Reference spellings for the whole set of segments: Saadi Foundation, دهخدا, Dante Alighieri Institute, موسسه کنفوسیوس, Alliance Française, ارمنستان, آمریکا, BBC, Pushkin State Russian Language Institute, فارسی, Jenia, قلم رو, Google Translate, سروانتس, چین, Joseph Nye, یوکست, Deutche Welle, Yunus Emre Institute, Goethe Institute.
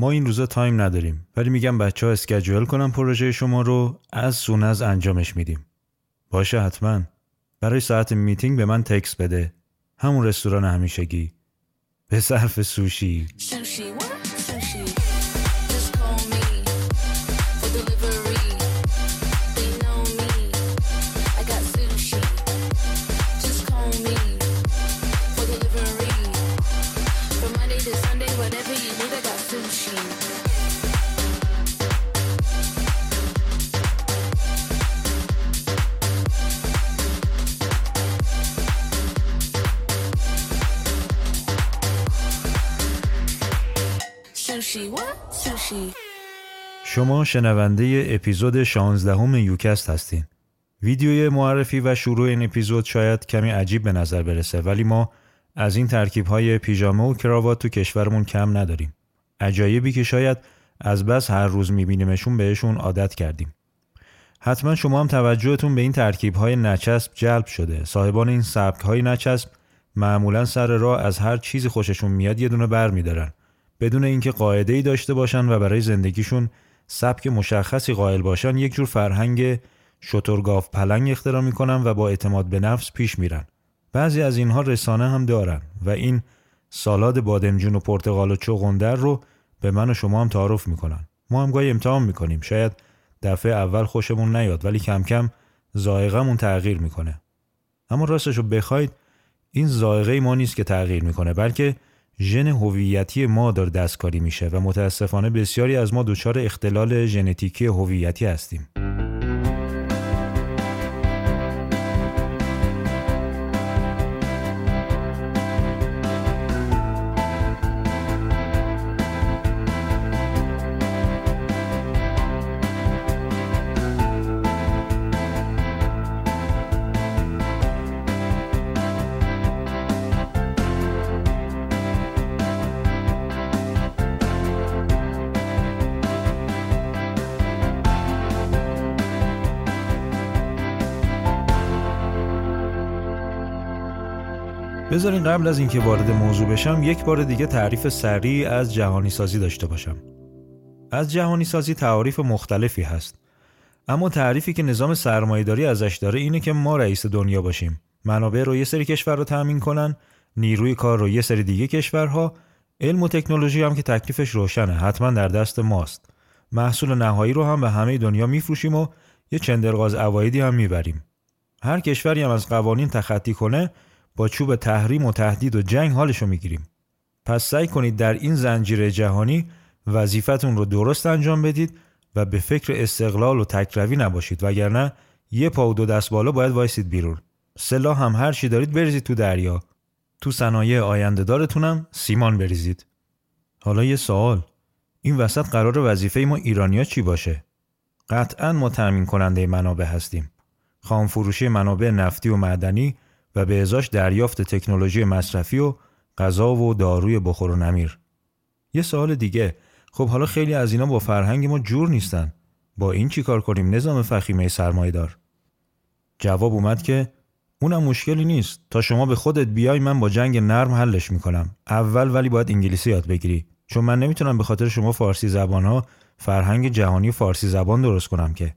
ما این روزا تایم نداریم، ولی میگم بچه‌ها اسکیجول کنم پروژه شما رو، از سون از انجامش میدیم. باشه حتما. برای ساعت میتینگ به من تکست بده. همون رستوران همیشگی به صرف سوشی. شما شنونده اپیزود 16 یوکست هستین. ویدیوی معرفی و شروع این اپیزود شاید کمی عجیب به نظر برسه، ولی ما از این ترکیب‌های پیژامه و کراوات تو کشورمون کم نداریم. عجایبی که شاید از بس هر روز می‌بینیمشون بهشون عادت کردیم. حتما شما هم توجهتون به این ترکیب‌های نچسب جلب شده. صاحبان این سبک‌های نچسب معمولاً سر راه از هر چیزی خوششون میاد یه دونه برمی‌دارن، بدون اینکه قاعده‌ای داشته باشن و برای زندگیشون سبک مشخصی قائل باشن، یک جور فرهنگ شترگاف پلنگ اختراع میکنن و با اعتماد به نفس پیش میرن. بعضی از اینها رسانه هم دارن و این سالاد بادمجون و پرتقال و چغندر رو به من و شما هم تعارف میکنن. ما هم گاهی امتحان میکنیم. شاید دفعه اول خوشمون نیاد، ولی کم کم ذائقه‌مون تغییر میکنه. اما راستشو بخواید این ذائقه ما نیست که تغییر میکنه، بلکه ژن هویتی ما داره دستکاری میشه و متاسفانه بسیاری از ما دچار اختلال ژنتیکی هویتی هستیم. بذارین قبل از اینکه وارد موضوع بشم یک بار دیگه تعریف سریع از جهانی سازی داشته باشم. از جهانی سازی تعاریف مختلفی هست، اما تعریفی که نظام سرمایه‌داری ازش داره اینه که ما رئیس دنیا باشیم، منابع رو یه سری کشور رو تامین کنن، نیروی کار رو یه سری دیگه کشورها، علم و تکنولوژی هم که تکلیفش روشنه، حتما در دست ماست. محصول نهایی رو هم به همه دنیا میفروشیم و یه چندرغاز عوایدی هم میبریم. هر کشوری هم از قوانین تخطی کنه، با چوب تحریم و تهدید و جنگ حالشو میگیریم. پس سعی کنید در این زنجیره جهانی وظیفتون رو درست انجام بدید و به فکر استقلال و تکروی نباشید، وگرنه یه پا و دو دست بالا باید وایسید بیرون. سلاح هم هر چی دارید بریزید تو دریا. تو صنایع آینده دارتونم سیمان بریزید. حالا یه سوال، این وسط قرار وظیفه ما ایرانیا چی باشه؟ قطعاً ما تامین کننده منابع هستیم. خام فروشی منابع نفتی و معدنی و به ازاش دریافت تکنولوژی مصرفی و غذا و داروی بخور و نمیر. یه سوال دیگه، خب حالا خیلی از اینا با فرهنگ ما جور نیستن. با این چی کار کنیم نظام فخیمه سرمایه‌دار؟ جواب اومد که اونم مشکلی نیست، تا شما به خودت بیای من با جنگ نرم حلش میکنم. اول ولی باید انگلیسی یاد بگیری، چون من نمیتونم به خاطر شما فارسی زبان‌ها فرهنگ جهانی فارسی زبان درست کنم که.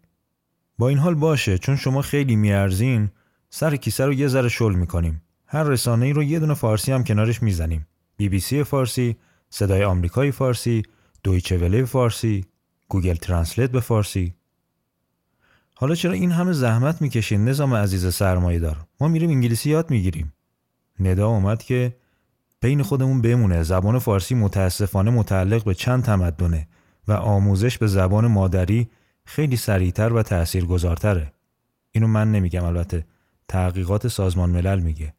با این حال باشه، چون شما خیلی میارزین، سر کیسه رو یه ذره شل می‌کنیم. هر رسانه‌ای رو یه دونه فارسی هم کنارش می‌زنیم. BBC فارسی، صدای آمریکای فارسی، دویچه وله فارسی، گوگل ترنسلیت به فارسی. حالا چرا این همه زحمت میکشین نظام عزیز سرمایه‌دار؟ ما میریم انگلیسی یاد میگیریم. ندا اومد که بین خودمون بمونه، زبان فارسی متاسفانه متعلق به چند تمدنه و آموزش به زبان مادری خیلی سریعتر و تاثیرگذارتره. اینو من نمیگم، البته تحقیقات سازمان ملل میگه.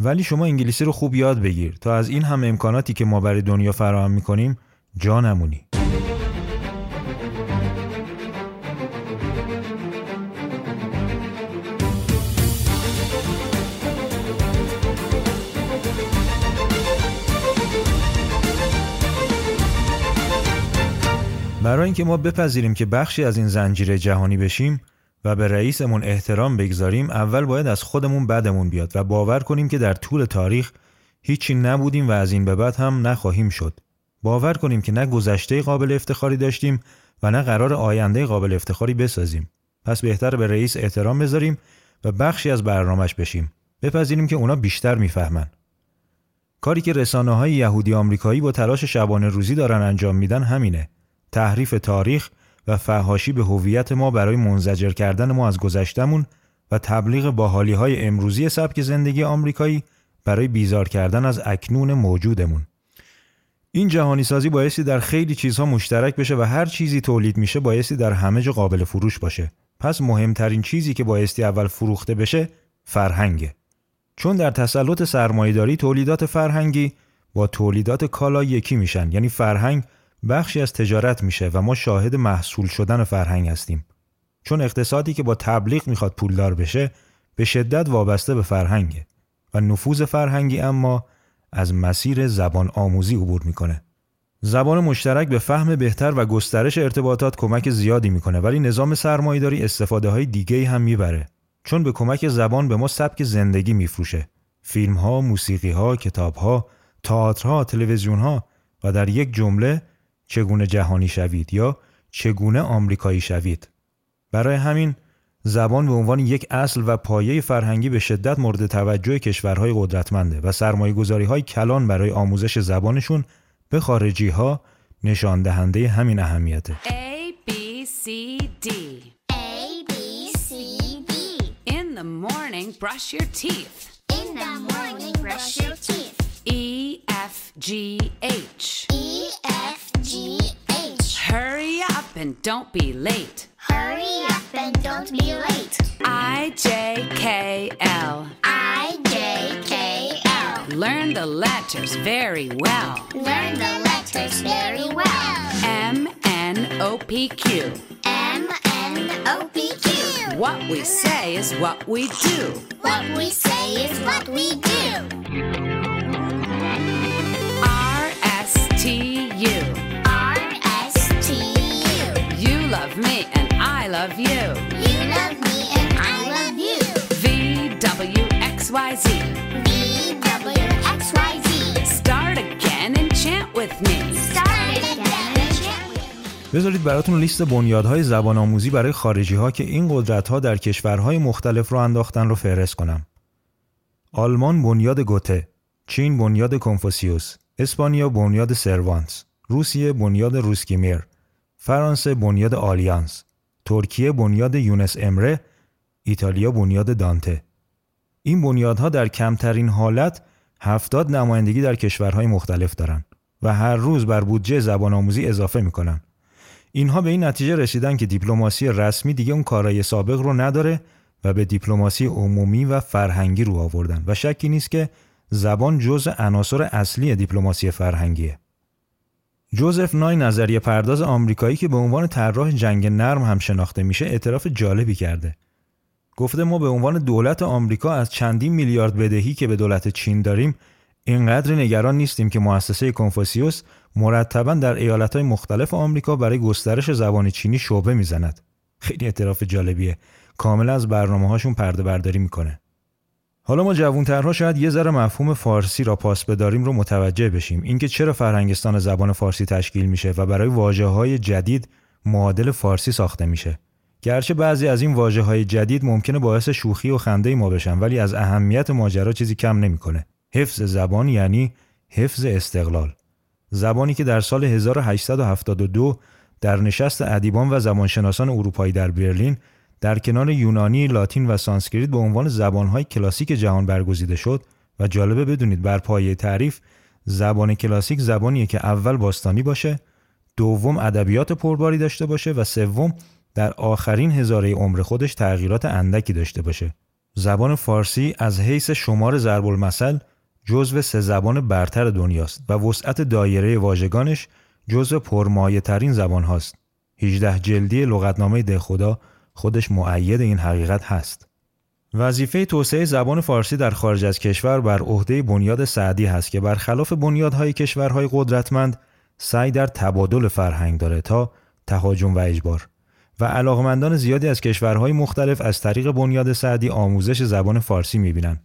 ولی شما انگلیسی رو خوب یاد بگیر تا از این همه امکاناتی که ما برای دنیا فراهم میکنیم جا نمونی. برای اینکه ما بپذیریم که بخشی از این زنجیره جهانی بشیم و به رئیسمون احترام بگذاریم، اول باید از خودمون بدمون بیاد و باور کنیم که در طول تاریخ هیچی نبودیم و از این به بعد هم نخواهیم شد. باور کنیم که نه گذشته قابل افتخاری داشتیم و نه قرار آینده قابل افتخاری بسازیم. پس بهتر به رئیس احترام بذاریم و بخشی از برنامه‌اش بشیم. بپذیریم که اونا بیشتر میفهمن. کاری که رسانه‌های یهودی آمریکایی با تلاش شبانه روزی دارن انجام میدن همینه. تحریف تاریخ و فحاشی به هویت ما برای منزجر کردن ما از گذشتمون و تبلیغ باحالی‌های امروزی سبک زندگی آمریکایی برای بیزار کردن از اکنون موجودمون. این جهانی سازی بایستی در خیلی چیزها مشترک بشه و هر چیزی تولید میشه بایستی در همه جا قابل فروش باشه. پس مهمترین چیزی که بایستی اول فروخته بشه فرهنگه. چون در تسلط سرمایه‌داری تولیدات فرهنگی با تولیدات کالا یکی میشن، یعنی فرهنگ بخشی از تجارت میشه و ما شاهد محصول شدن فرهنگ هستیم. چون اقتصادی که با تبلیغ میخواد پولدار بشه به شدت وابسته به فرهنگه و نفوذ فرهنگی اما از مسیر زبان آموزی عبور میکنه. زبان مشترک به فهم بهتر و گسترش ارتباطات کمک زیادی میکنه، ولی نظام سرمایه‌داری استفاده های دیگه هم میبره. چون به کمک زبان به ما سبک زندگی میفروشه. فیلم ها، موسیقی ها، کتاب ها، تئاتر ها، تلویزیون ها و در یک جمله چگونه جهانی شوید یا چگونه آمریکایی شوید. برای همین زبان به عنوان یک اصل و پایه فرهنگی به شدت مورد توجه کشورهای قدرتمنده و سرمایه‌گذاری‌های کلان برای آموزش زبانشون به خارجی‌ها نشان دهنده همین اهمیته. A B C D A B C D In the morning brush your teeth In the morning brush your teeth E F G H E F G-H. Hurry up and don't be late. Hurry up and don't be late. I-J-K-L. I-J-K-L. Learn the letters very well. Learn the letters very well. M-N-O-P-Q. M-N-O-P-Q. What we say is what we do. What we say is what we do. R-S-T-U. Love me and I love you. You love me and I love you. VWXYZ. VWXYZ. Start again and chant with me. Start again and chant with me. بذارید براتون لیست بنیادهای زبان آموزی برای خارجی ها که این قدرت ها در کشورهای مختلف رو انداختن رو فهرست کنم. آلمان بنیاد گوته، چین بنیاد کنفوسیوس، اسپانیا بنیاد سروانتس، روسیه بنیاد روسکیمیر، فرانسه بنیاد آلیانس، ترکیه بنیاد یونس امره، ایتالیا بنیاد دانته. این بنیادها در کمترین حالت 70 نمایندگی در کشورهای مختلف دارن و هر روز بر بودجه زبان آموزی اضافه میکنن. اینها به این نتیجه رسیدن که دیپلماسی رسمی دیگه اون کارای سابق رو نداره و به دیپلماسی عمومی و فرهنگی رو آوردن و شکی نیست که زبان جزء عناصر اصلی دیپلماسی فرهنگیه. جوزف نای نظریه پرداز آمریکایی که به عنوان طراح جنگ نرم هم شناخته میشه اعتراف جالبی کرده. گفته ما به عنوان دولت آمریکا از چندین میلیارد بدهی که به دولت چین داریم اینقدر نگران نیستیم که مؤسسه کنفوسیوس مرتباً در ایالت‌های مختلف آمریکا برای گسترش زبان چینی شعبه میزند. خیلی اعتراف جالبیه. کاملا از برنامه‌هاشون پرده برداری میکنه. حالا ما جوانترها شاید یه ذره مفهوم فارسی را پاس بداریم رو متوجه بشیم. اینکه چرا فرهنگستان زبان فارسی تشکیل میشه و برای واژه‌های جدید معادل فارسی ساخته میشه. گرچه بعضی از این واژه‌های جدید ممکنه باعث شوخی و خنده ما بشن، ولی از اهمیت ماجرا چیزی کم نمیکنه. حفظ زبان یعنی حفظ استقلال، زبانی که در سال 1872 در نشست ادیبان و زبانشناسان اروپایی در برلین در کنار یونانی، لاتین و سانسکریت به عنوان زبان‌های کلاسیک جهان برگزیده شد و جالبه بدونید بر پایه تعریف زبان کلاسیک زبانیه که اول باستانی باشه، دوم ادبیات پرباری داشته باشه و سوم در آخرین هزاره عمر خودش تغییرات اندکی داشته باشه. زبان فارسی از حیث شمار ضرب‌المثل جزو سه زبان برتر دنیاست و وسعت دایره واژگانش جزو پرمایه‌ترین زبان هاست. 18 جلدی لغتنامه دهخدا خودش مؤید این حقیقت هست. وظیفه توسعه زبان فارسی در خارج از کشور بر عهده بنیاد سعدی هست که برخلاف بنیادهای کشورهای قدرتمند سعی در تبادل فرهنگ داره تا تهاجم و اجبار. و علاقمندان زیادی از کشورهای مختلف از طریق بنیاد سعدی آموزش زبان فارسی می‌بینن.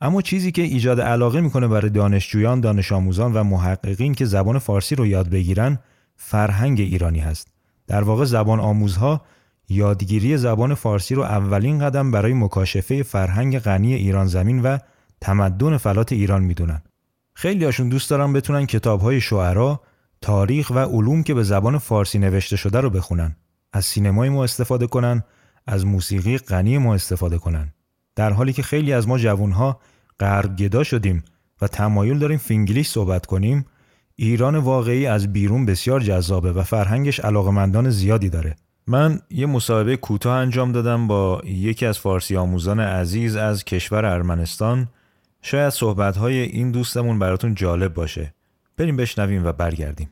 اما چیزی که ایجاد علاقه می‌کنه برای دانشجویان، دانش آموزان و محققین که زبان فارسی رو یاد بگیرن، فرهنگ ایرانی هست. در واقع زبان آموزها یادگیری زبان فارسی رو اولین قدم برای مکاشفه فرهنگ غنی ایران زمین و تمدن فلات ایران می‌دونن. خیلی هاشون دوست دارن بتونن کتاب‌های شعرا، تاریخ و علوم که به زبان فارسی نوشته شده رو بخونن. از سینمای ما استفاده کنن، از موسیقی غنی ما استفاده کنن. در حالی که خیلی از ما جوانها غرب‌گدا شدیم و تمایل داریم فینگلیش صحبت کنیم، ایران واقعی از بیرون بسیار جذابه و فرهنگش علاقمندان زیادی داره. من یه مصاحبه کوتاه انجام دادم با یکی از فارسی آموزان عزیز از کشور ارمنستان. شاید صحبت‌های این دوستمون براتون جالب باشه. بریم بشنویم و برگردیم.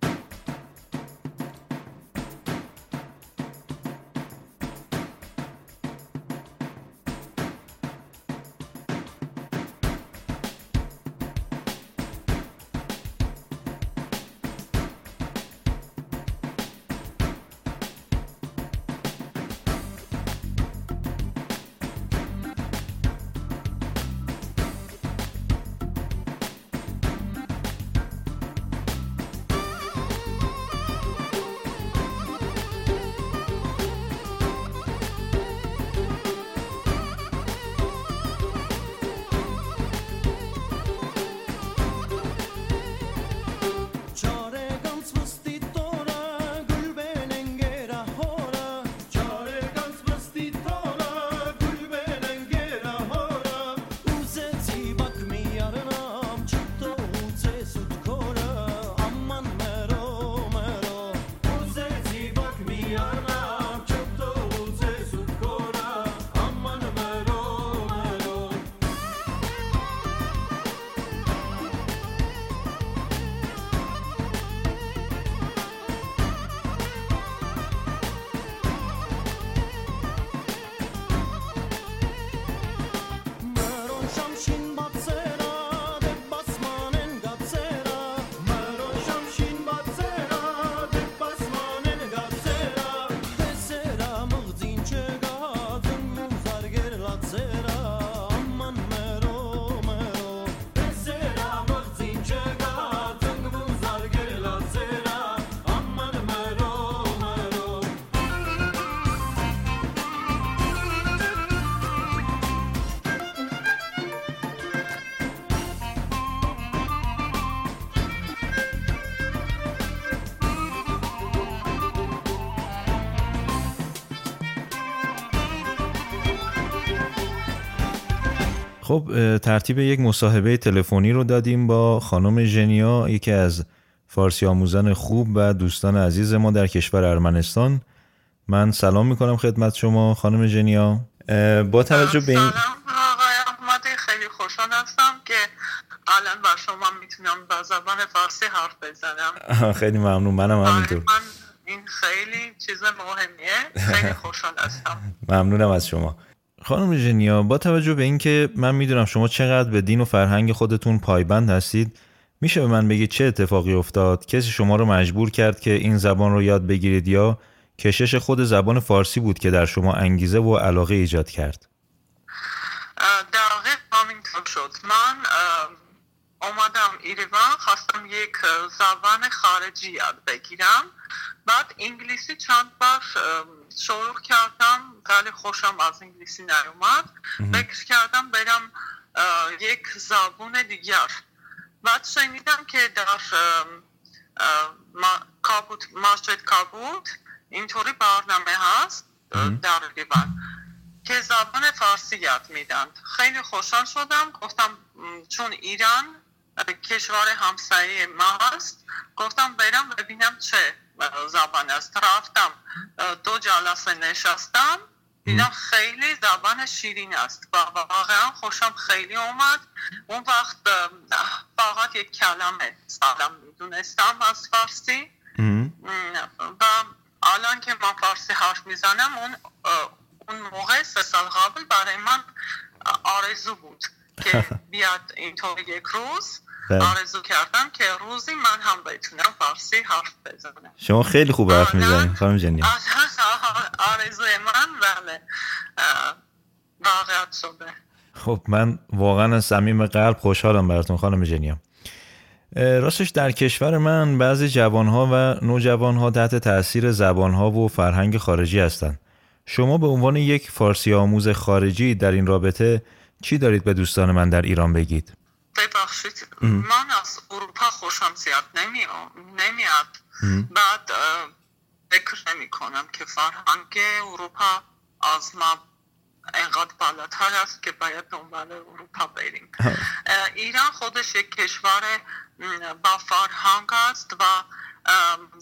خب ترتیب یک مصاحبه تلفنی رو دادیم با خانم ژنیا، یکی از فارسی آموزان خوب و دوستان عزیز ما در کشور ارمنستان. من سلام میکنم خدمت شما خانم ژنیا. با توجه به این خیلی خوشحال هستم که الان با شما میتونم با زبان فارسی حرف بزنم. خیلی ممنون. منم همینطور. این خیلی چیز مهمیه. خیلی خوشحال هستم. ممنونم از شما خانم ژنیا. با توجه به اینکه من میدونم شما چقدر به دین و فرهنگ خودتون پایبند هستید، میشه به من بگید چه اتفاقی افتاد؟ کسی شما رو مجبور کرد که این زبان رو یاد بگیرید یا کشش خود زبان فارسی بود که در شما انگیزه و علاقه ایجاد کرد؟ دقیقاً همینطور شد. من اومدم ایران، خواستم یک زبان خارجی یاد بگیرم. بعد انگلیسی چند بار شروع کردم، خیلی خوشم از انگلیسی نیومد. فکر کردم برم یک زبان دیگر. بعد شنیدم که در کابوت مارشت کابوت اینطوری برنامه هست در لیوان که زبان فارسی یاد میدن. خیلی خوشحال شدم، گفتم چون ایران کشور همسایه ما هست گفتم برم ببینم چه زبان است. رفتم دو جلسه نشستم، دیدم خیلی زبان شیرین است و واقعا خوشم خیلی اومد. اون وقت فقط یک کلمه سلام میدونستم از فارسی و الان که من فارسی حرف میزنم اون موقع 3 سال قبل برای من آرزو بود که بیاد اینطور یک روز آرزو کردم که روزی من هم بتونم فارسی حرف بزنم. شما خیلی خوب حرف میزنید خانم جنیا. آرزو من بله واقعیت شده. خب من واقعا از صمیم قلب خوشحالم براتون خانم جنیا. راستش در کشور من بعضی جوانها و نوجوانها تحت تأثیر زبانها و فرهنگ خارجی هستند. شما به عنوان یک فارسی آموز خارجی در این رابطه چی دارید به دوستان من در ایران بگید؟ ببخشید من از اروپا خوشم زیاد نمیاد. بعد فکر نمی کنم که فرهنگ اروپا از ما اینقدر بالاتر است که باید دنبال اروپا بریم. ایران خودش یک کشور با فرهنگ است و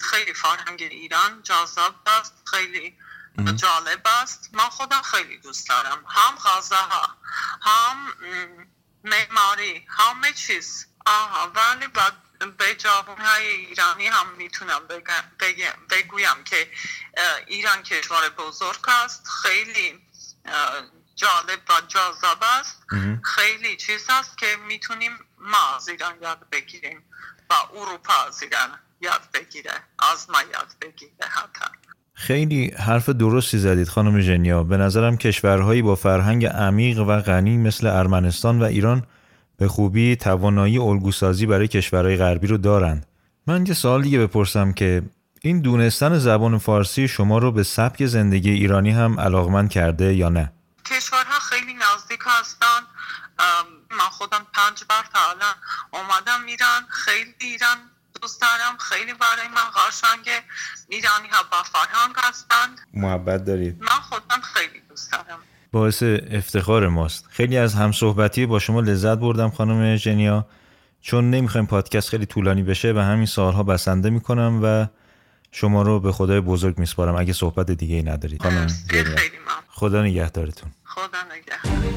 خیلی فرهنگ ایران جذاب است، خیلی جالب است. من خودم خیلی دوست دارم، هم غذاها هم معماری همه چیز. ولی بعد به جوانهای ایرانی هم میتونم بگویم که ایران کشور بزرگ است، خیلی جالب و جذاب است، خیلی چیز است که میتونیم ما از ایران یاد بگیریم و اروپا از ایران یاد بگیره، از ما یاد بگیره حتی. خیلی حرف درستی زدید خانم ژنیا. به نظرم کشورهایی با فرهنگ عمیق و غنی مثل ارمنستان و ایران به خوبی توانایی الگوسازی برای کشورهای غربی رو دارند. من یه سوال دیگه بپرسم که این دونستن زبان فارسی شما رو به سبک زندگی ایرانی هم علاقمند کرده یا نه؟ کشورها خیلی نزدیک هستن. من خودم 5 بار تا الان اومدم ایران. خیلی ایران دوست دارم، خیلی برای من قشنگه. ایرانی ها با فرهنگ هستند. محبت دارید. من خودم خیلی دوست دارم. باعث افتخار ماست. خیلی از همصحبتی با شما لذت بردم خانم ژنیا. چون نمیخوایم پادکست خیلی طولانی بشه و همین سوالها بسنده میکنم و شما رو به خدای بزرگ میسپارم اگه صحبت دیگه ای ندارید. خانم ژنیا خدا نگهدارتون. خدا نگهدار.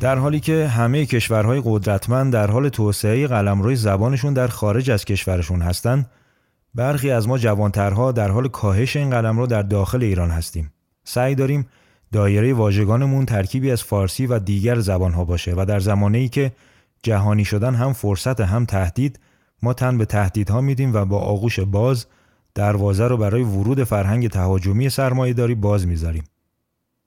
در حالی که همه کشورهای قدرتمند در حال توسعه قلمروی زبانشون در خارج از کشورشون هستند، برخی از ما جوانترها در حال کاهش این قلمرو در داخل ایران هستیم. سعی داریم دایره واژگانمون ترکیبی از فارسی و دیگر زبانها باشه و در زمانه‌ای که جهانی شدن هم فرصت هم تهدید، ما تن به تهدیدها میدیم و با آغوش باز دروازه رو برای ورود فرهنگ تهاجمی سرمایه‌داری باز می‌ذاریم.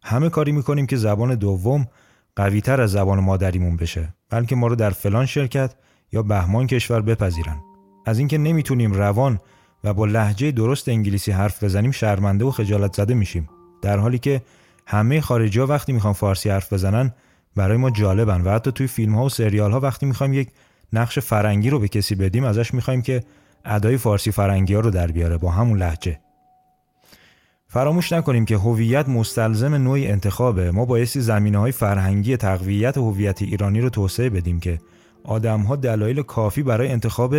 همه کاری می‌کنیم که زبان دوم قوی‌تر از زبان مادریمون بشه، بلکه ما رو در فلان شرکت یا بهمان کشور بپذیرن. از اینکه نمیتونیم روان و با لهجه درست انگلیسی حرف بزنیم شرمنده و خجالت زده میشیم، در حالی که همه خارجی‌ها وقتی میخوان فارسی حرف بزنن برای ما جالبن و حتی توی فیلم‌ها و سریال‌ها وقتی میخوایم یک نقش فرنگی رو به کسی بدیم ازش میخوایم که ادای فارسی فرنگی‌ها رو در بیاره با همون لهجه. فراموش نکنیم که هویت مستلزم نوعی انتخابه. ما بایستی زمینه‌های فرهنگی تقویت هویت ایرانی رو توسعه بدیم که آدم‌ها دلایل کافی برای انتخاب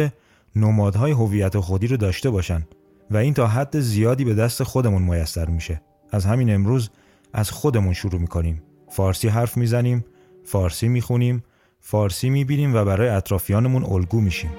نمادهای هویت خودی رو داشته باشن و این تا حد زیادی به دست خودمون میسر میشه. از همین امروز از خودمون شروع می‌کنیم. فارسی حرف میزنیم، فارسی میخونیم، فارسی میبینیم و برای اطرافیانمون الگو میشیم.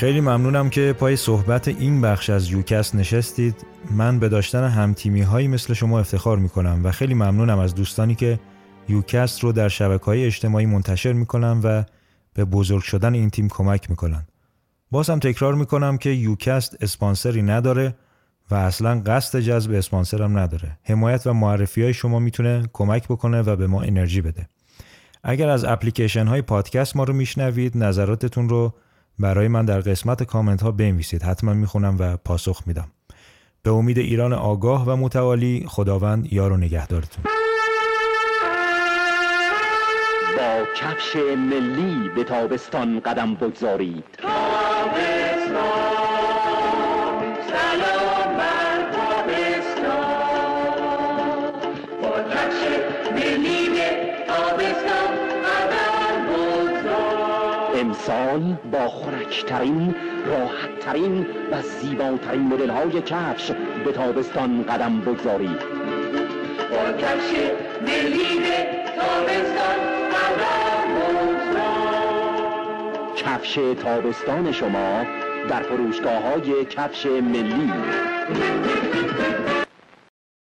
خیلی ممنونم که پای صحبت این بخش از یوکست نشستید. من به داشتن همتیمی‌هایی مثل شما افتخار می‌کنم و خیلی ممنونم از دوستانی که یوکست رو در شبکه‌های اجتماعی منتشر می‌کنن و به بزرگ شدن این تیم کمک می‌کنن. بازم تکرار می‌کنم که یوکست اسپانسری نداره و اصلاً قصد جذب اسپانسر هم نداره. حمایت و معرفی‌های شما میتونه کمک بکنه و به ما انرژی بده. اگر از اپلیکیشن‌های پادکست ما رو میشنوید، نظراتتون رو برای من در قسمت کامنت ها بنویسید. حتما میخونم و پاسخ میدم. به امید ایران آگاه و متعالی، خداوند یار و نگهدارتون. با کفش ملی به تابستان قدم بگذارید. تابستان، سلام بر تابستان. با کفش ملی به تابستان قدم بگذار. امسال با خنک‌ترین، راحت‌ترین و زیباترین مدل‌های کفش به تابستان قدم بگذارید. با کفش ملی به تابستان کفش تابستان شما در فروشگاه‌های کفش ملی.